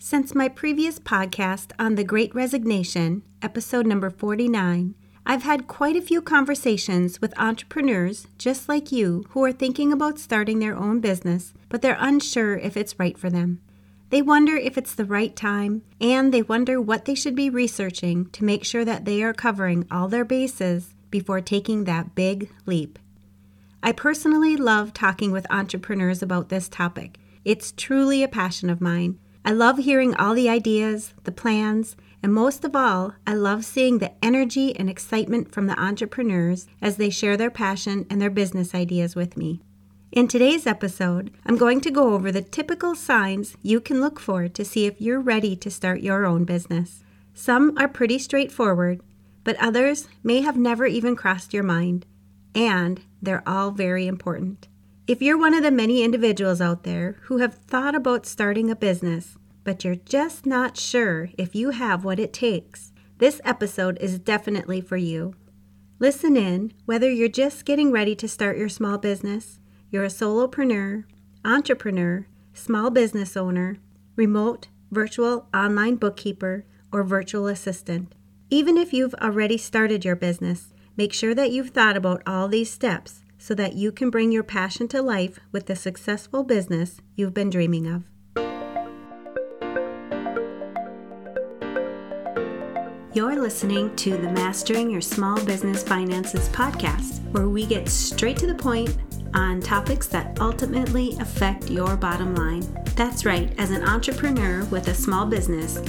Since my previous podcast on the Great Resignation, episode number 49, I've had quite a few conversations with entrepreneurs just like you who are thinking about starting their own business, but they're unsure if it's right for them. They wonder if it's the right time, and they wonder what they should be researching to make sure that they are covering all their bases before taking that big leap. I personally love talking with entrepreneurs about this topic. It's truly a passion of mine. I love hearing all the ideas, the plans, and most of all, I love seeing the energy and excitement from the entrepreneurs as they share their passion and their business ideas with me. In today's episode, I'm going to go over the typical signs you can look for to see if you're ready to start your own business. Some are pretty straightforward, but others may have never even crossed your mind, and they're all very important. If you're one of the many individuals out there who have thought about starting a business, but you're just not sure if you have what it takes, this episode is definitely for you. Listen in whether you're just getting ready to start your small business, you're a solopreneur, entrepreneur, small business owner, remote, virtual online bookkeeper, or virtual assistant. Even if you've already started your business, make sure that you've thought about all these steps so that you can bring your passion to life with the successful business you've been dreaming of. You're listening to the Mastering Your Small Business Finances podcast, where we get straight to the point on topics that ultimately affect your bottom line. That's right, as an entrepreneur with a small business,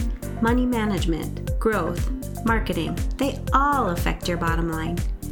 money management, growth, marketing, they all affect your bottom line.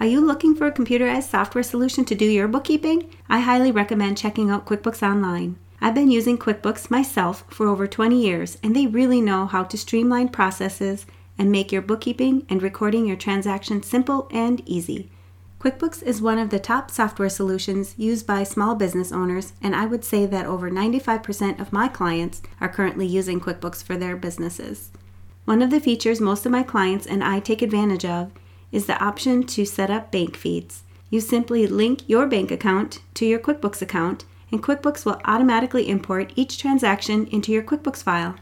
Are you looking for a computerized software solution to do your bookkeeping? I highly recommend checking out QuickBooks Online. I've been using QuickBooks myself for over 20 years, and they really know how to streamline processes and make your bookkeeping and recording your transactions simple and easy. QuickBooks is one of the top software solutions used by small business owners, and I would say that over 95% of my clients are currently using QuickBooks for their businesses. One of the features most of my clients and I take advantage of is the option to set up bank feeds. You simply link your bank account to your QuickBooks account, and QuickBooks will automatically import each transaction into your QuickBooks file.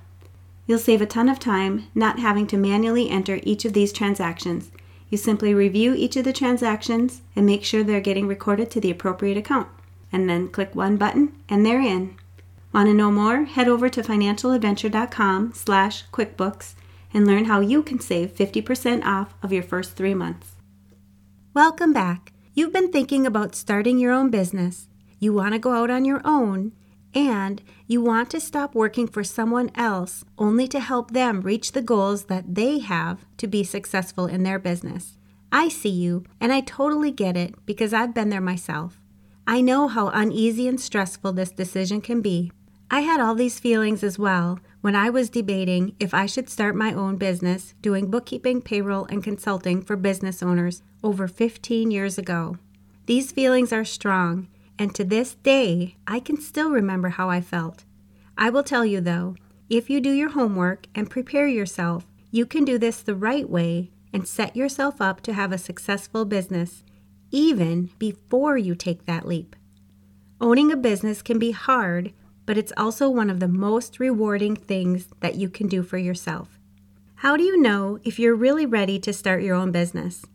You'll save a ton of time not having to manually enter each of these transactions. You simply review each of the transactions and make sure they're getting recorded to the appropriate account, and then click one button and they're in. Want to know more? Head over to financialadventure.com/QuickBooks and learn how you can save 50% off of your first 3 months. Welcome back. You've been thinking about starting your own business. You want to go out on your own, and you want to stop working for someone else only to help them reach the goals that they have to be successful in their business. I see you, and I totally get it because I've been there myself. I know how uneasy and stressful this decision can be. I had all these feelings as well when I was debating if I should start my own business doing bookkeeping, payroll, and consulting for business owners over 15 years ago. These feelings are strong, and to this day, I can still remember how I felt. I will tell you though, if you do your homework and prepare yourself, you can do this the right way and set yourself up to have a successful business, even before you take that leap. Owning a business can be hard, but it's also one of the most rewarding things that you can do for yourself. How do you know if you're really ready to start your own business?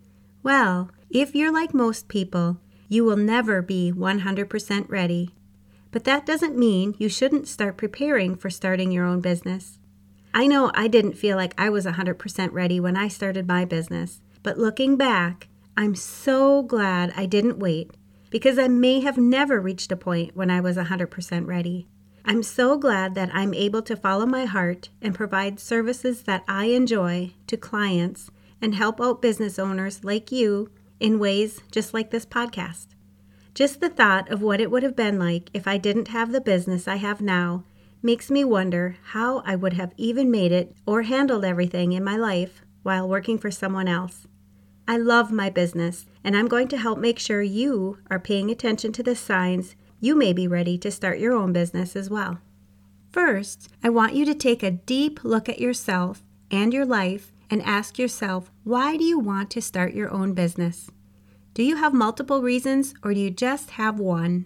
Well, if you're like most people, you will never be 100% ready. But that doesn't mean you shouldn't start preparing for starting your own business. I know I didn't feel like I was 100% ready when I started my business, but looking back, I'm so glad I didn't wait, because I may have never reached a point when I was 100% ready. I'm so glad that I'm able to follow my heart and provide services that I enjoy to clients and help out business owners like you in ways just like this podcast. Just the thought of what it would have been like if I didn't have the business I have now makes me wonder how I would have even made it or handled everything in my life while working for someone else. I love my business, and I'm going to help make sure you are paying attention to the signs you may be ready to start your own business as well. First, I want you to take a deep look at yourself and your life and ask yourself, why do you want to start your own business? Do you have multiple reasons, or do you just have one?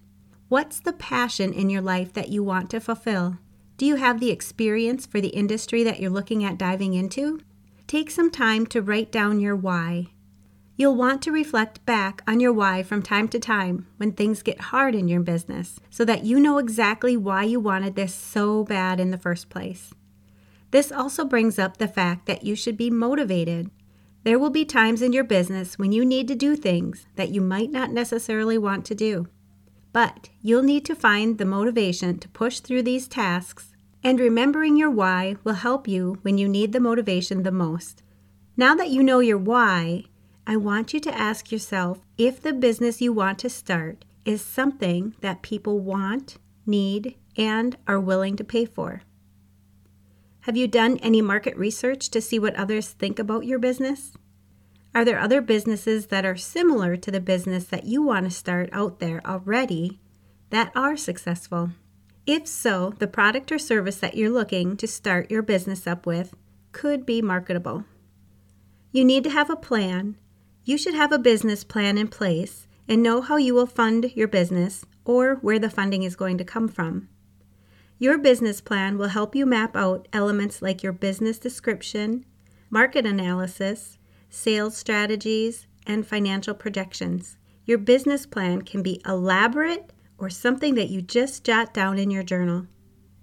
What's the passion in your life that you want to fulfill? Do you have the experience for the industry that you're looking at diving into? Take some time to write down your why. You'll want to reflect back on your why from time to time when things get hard in your business, so that you know exactly why you wanted this so bad in the first place. This also brings up the fact that you should be motivated. There will be times in your business when you need to do things that you might not necessarily want to do. But you'll need to find the motivation to push through these tasks, and remembering your why will help you when you need the motivation the most. Now that you know your why, I want you to ask yourself if the business you want to start is something that people want, need, and are willing to pay for. Have you done any market research to see what others think about your business? Are there other businesses that are similar to the business that you want to start out there already that are successful? If so, the product or service that you're looking to start your business up with could be marketable. You need to have a plan. You should have a business plan in place and know how you will fund your business or where the funding is going to come from. Your business plan will help you map out elements like your business description, market analysis, sales strategies, and financial projections. Your business plan can be elaborate or something that you just jot down in your journal.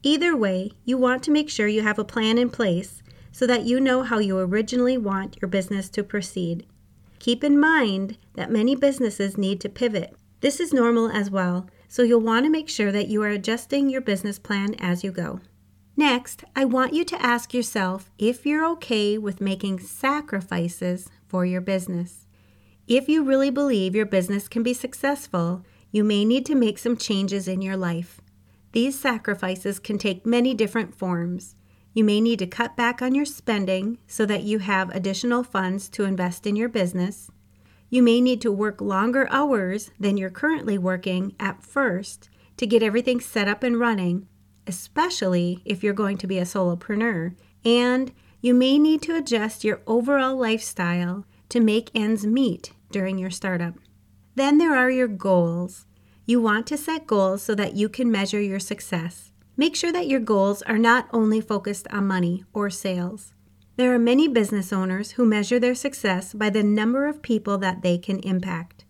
Either way, you want to make sure you have a plan in place so that you know how you originally want your business to proceed. Keep in mind that many businesses need to pivot. This is normal as well. So you'll want to make sure that you are adjusting your business plan as you go. Next, I want you to ask yourself if you're okay with making sacrifices for your business. If you really believe your business can be successful, you may need to make some changes in your life. These sacrifices can take many different forms. You may need to cut back on your spending so that you have additional funds to invest in your business. You may need to work longer hours than you're currently working at first to get everything set up and running, especially if you're going to be a solopreneur. And you may need to adjust your overall lifestyle to make ends meet during your startup. Then there are your goals. You want to set goals so that you can measure your success. Make sure that your goals are not only focused on money or sales. There are many business owners who measure their success by the number of people that they can impact.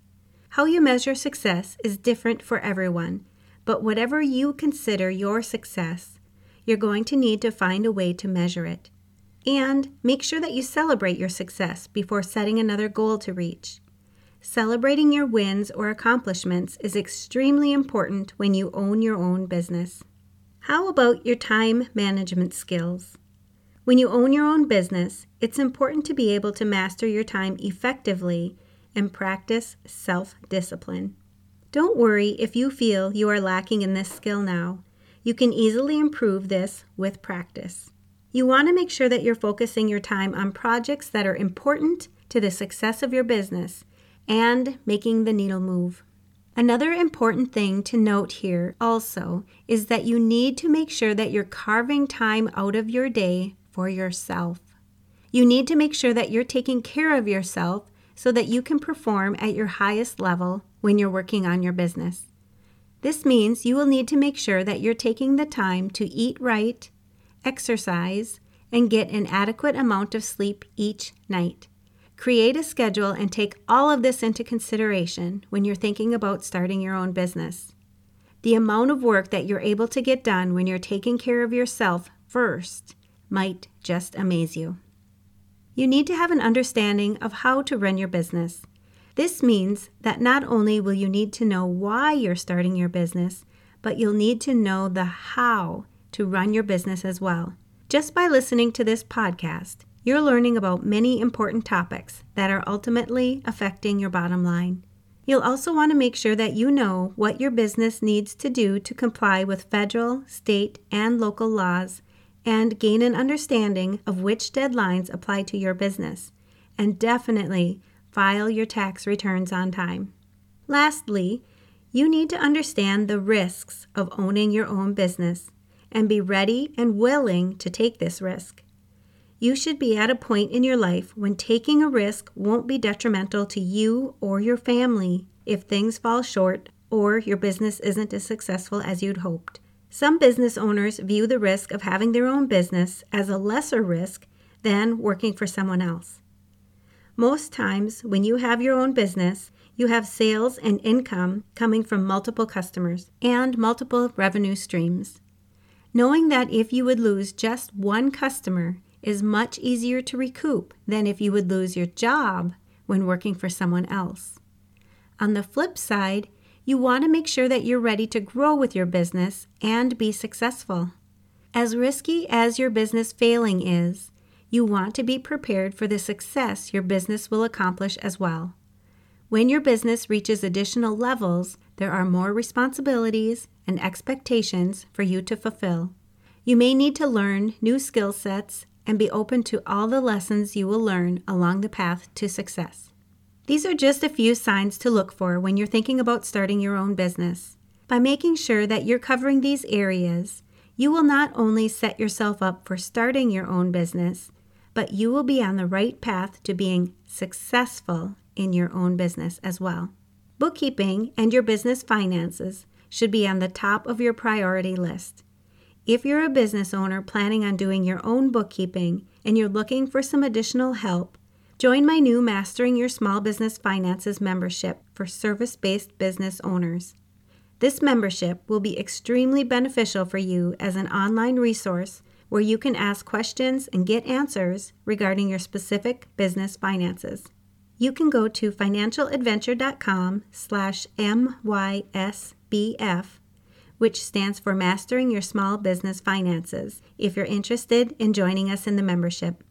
How you measure success is different for everyone, but whatever you consider your success, you're going to need to find a way to measure it. And make sure that you celebrate your success before setting another goal to reach. Celebrating your wins or accomplishments is extremely important when you own your own business. How about your time management skills? When you own your own business, it's important to be able to master your time effectively and practice self-discipline. Don't worry if you feel you are lacking in this skill now. You can easily improve this with practice. You want to make sure that you're focusing your time on projects that are important to the success of your business and making the needle move. Another important thing to note here also is that you need to make sure that you're carving time out of your day for yourself. You need to make sure that you're taking care of yourself so that you can perform at your highest level when you're working on your business. This means you will need to make sure that you're taking the time to eat right, exercise, and get an adequate amount of sleep each night. Create a schedule and take all of this into consideration when you're thinking about starting your own business. The amount of work that you're able to get done when you're taking care of yourself first might just amaze you. You need to have an understanding of how to run your business. This means that not only will you need to know why you're starting your business, but you'll need to know the how to run your business as well. Just by listening to this podcast, you're learning about many important topics that are ultimately affecting your bottom line. You'll also want to make sure that you know what your business needs to do to comply with federal, state, and local laws and gain an understanding of which deadlines apply to your business. And definitely file your tax returns on time. Lastly, you need to understand the risks of owning your own business and be ready and willing to take this risk. You should be at a point in your life when taking a risk won't be detrimental to you or your family if things fall short or your business isn't as successful as you'd hoped. Some business owners view the risk of having their own business as a lesser risk than working for someone else. Most times, when you have your own business, you have sales and income coming from multiple customers and multiple revenue streams. Knowing that if you would lose just one customer is much easier to recoup than if you would lose your job when working for someone else. On the flip side, you want to make sure that you're ready to grow with your business and be successful. As risky as your business failing is, you want to be prepared for the success your business will accomplish as well. When your business reaches additional levels, there are more responsibilities and expectations for you to fulfill. You may need to learn new skill sets and be open to all the lessons you will learn along the path to success. These are just a few signs to look for when you're thinking about starting your own business. By making sure that you're covering these areas, you will not only set yourself up for starting your own business, but you will be on the right path to being successful in your own business as well. Bookkeeping and your business finances should be on the top of your priority list. If you're a business owner planning on doing your own bookkeeping and you're looking for some additional help, join my new Mastering Your Small Business Finances membership for service-based business owners. This membership will be extremely beneficial for you as an online resource where you can ask questions and get answers regarding your specific business finances. You can go to financialadventure.com/MYSBF, which stands for Mastering Your Small Business Finances, if you're interested in joining us in the membership.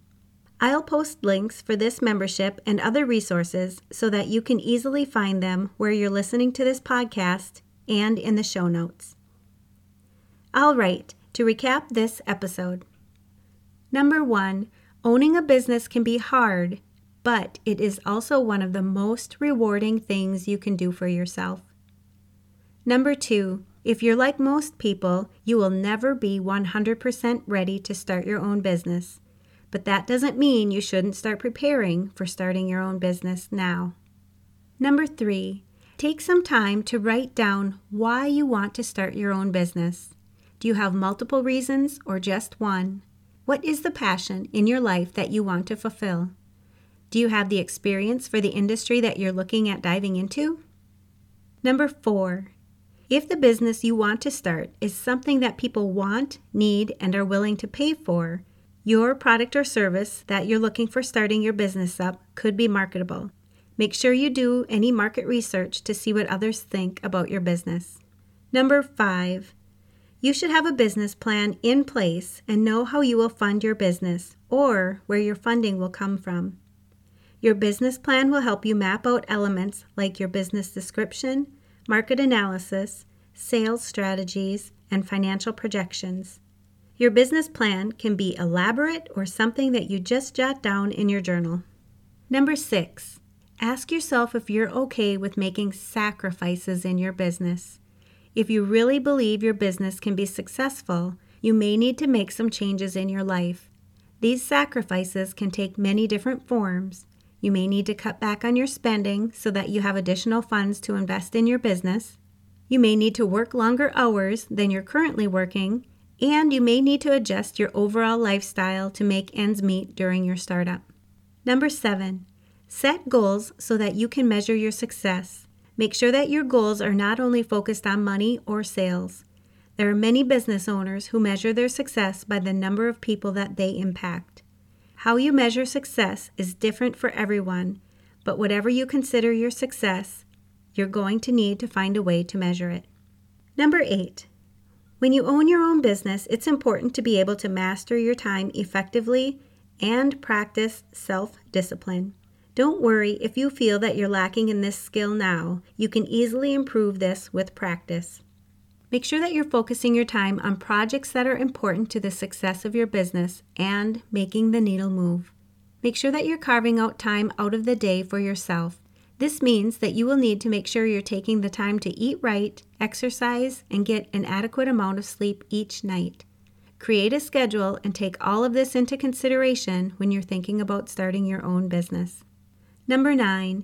I'll post links for this membership and other resources so that you can easily find them where you're listening to this podcast and in the show notes. All right, to recap this episode. Number 1, owning a business can be hard, but it is also one of the most rewarding things you can do for yourself. Number 2, if you're like most people, you will never be 100% ready to start your own business, but that doesn't mean you shouldn't start preparing for starting your own business now. Number 3, take some time to write down why you want to start your own business. Do you have multiple reasons or just one? What is the passion in your life that you want to fulfill? Do you have the experience for the industry that you're looking at diving into? Number 4, if the business you want to start is something that people want, need, and are willing to pay for, your product or service that you're looking for starting your business up could be marketable. Make sure you do any market research to see what others think about your business. Number 5, you should have a business plan in place and know how you will fund your business or where your funding will come from. Your business plan will help you map out elements like your business description, market analysis, sales strategies, and financial projections. Your business plan can be elaborate or something that you just jot down in your journal. Number 6, ask yourself if you're okay with making sacrifices in your business. If you really believe your business can be successful, you may need to make some changes in your life. These sacrifices can take many different forms. You may need to cut back on your spending so that you have additional funds to invest in your business. You may need to work longer hours than you're currently working, and you may need to adjust your overall lifestyle to make ends meet during your startup. Number 7, set goals so that you can measure your success. Make sure that your goals are not only focused on money or sales. There are many business owners who measure their success by the number of people that they impact. How you measure success is different for everyone, But whatever you consider your success, you're going to need to find a way to measure it. Number 8, when you own your own business, it's important to be able to master your time effectively and practice self-discipline. Don't worry if you feel that you're lacking in this skill now. You can easily improve this with practice. Make sure that you're focusing your time on projects that are important to the success of your business and making the needle move. Make sure that you're carving out time out of the day for yourself. This means that you will need to make sure you're taking the time to eat right, exercise, and get an adequate amount of sleep each night. Create a schedule and take all of this into consideration when you're thinking about starting your own business. Number 9,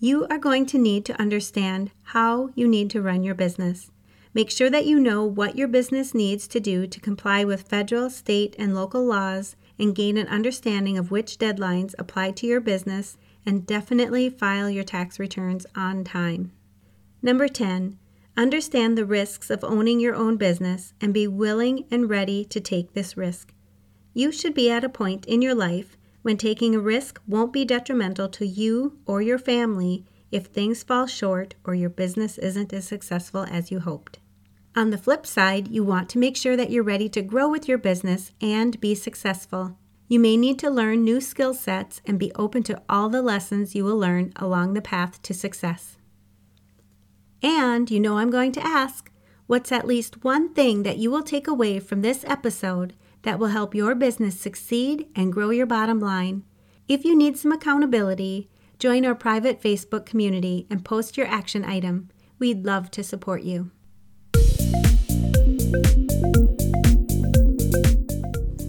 you are going to need to understand how you need to run your business. Make sure that you know what your business needs to do to comply with federal, state, and local laws and gain an understanding of which deadlines apply to your business, and definitely file your tax returns on time. Number 10, understand the risks of owning your own business and be willing and ready to take this risk. You should be at a point in your life when taking a risk won't be detrimental to you or your family if things fall short or your business isn't as successful as you hoped. On the flip side, you want to make sure that you're ready to grow with your business and be successful. You may need to learn new skill sets and be open to all the lessons you will learn along the path to success. And you know I'm going to ask, what's at least one thing that you will take away from this episode that will help your business succeed and grow your bottom line? If you need some accountability, join our private Facebook community and post your action item. We'd love to support you.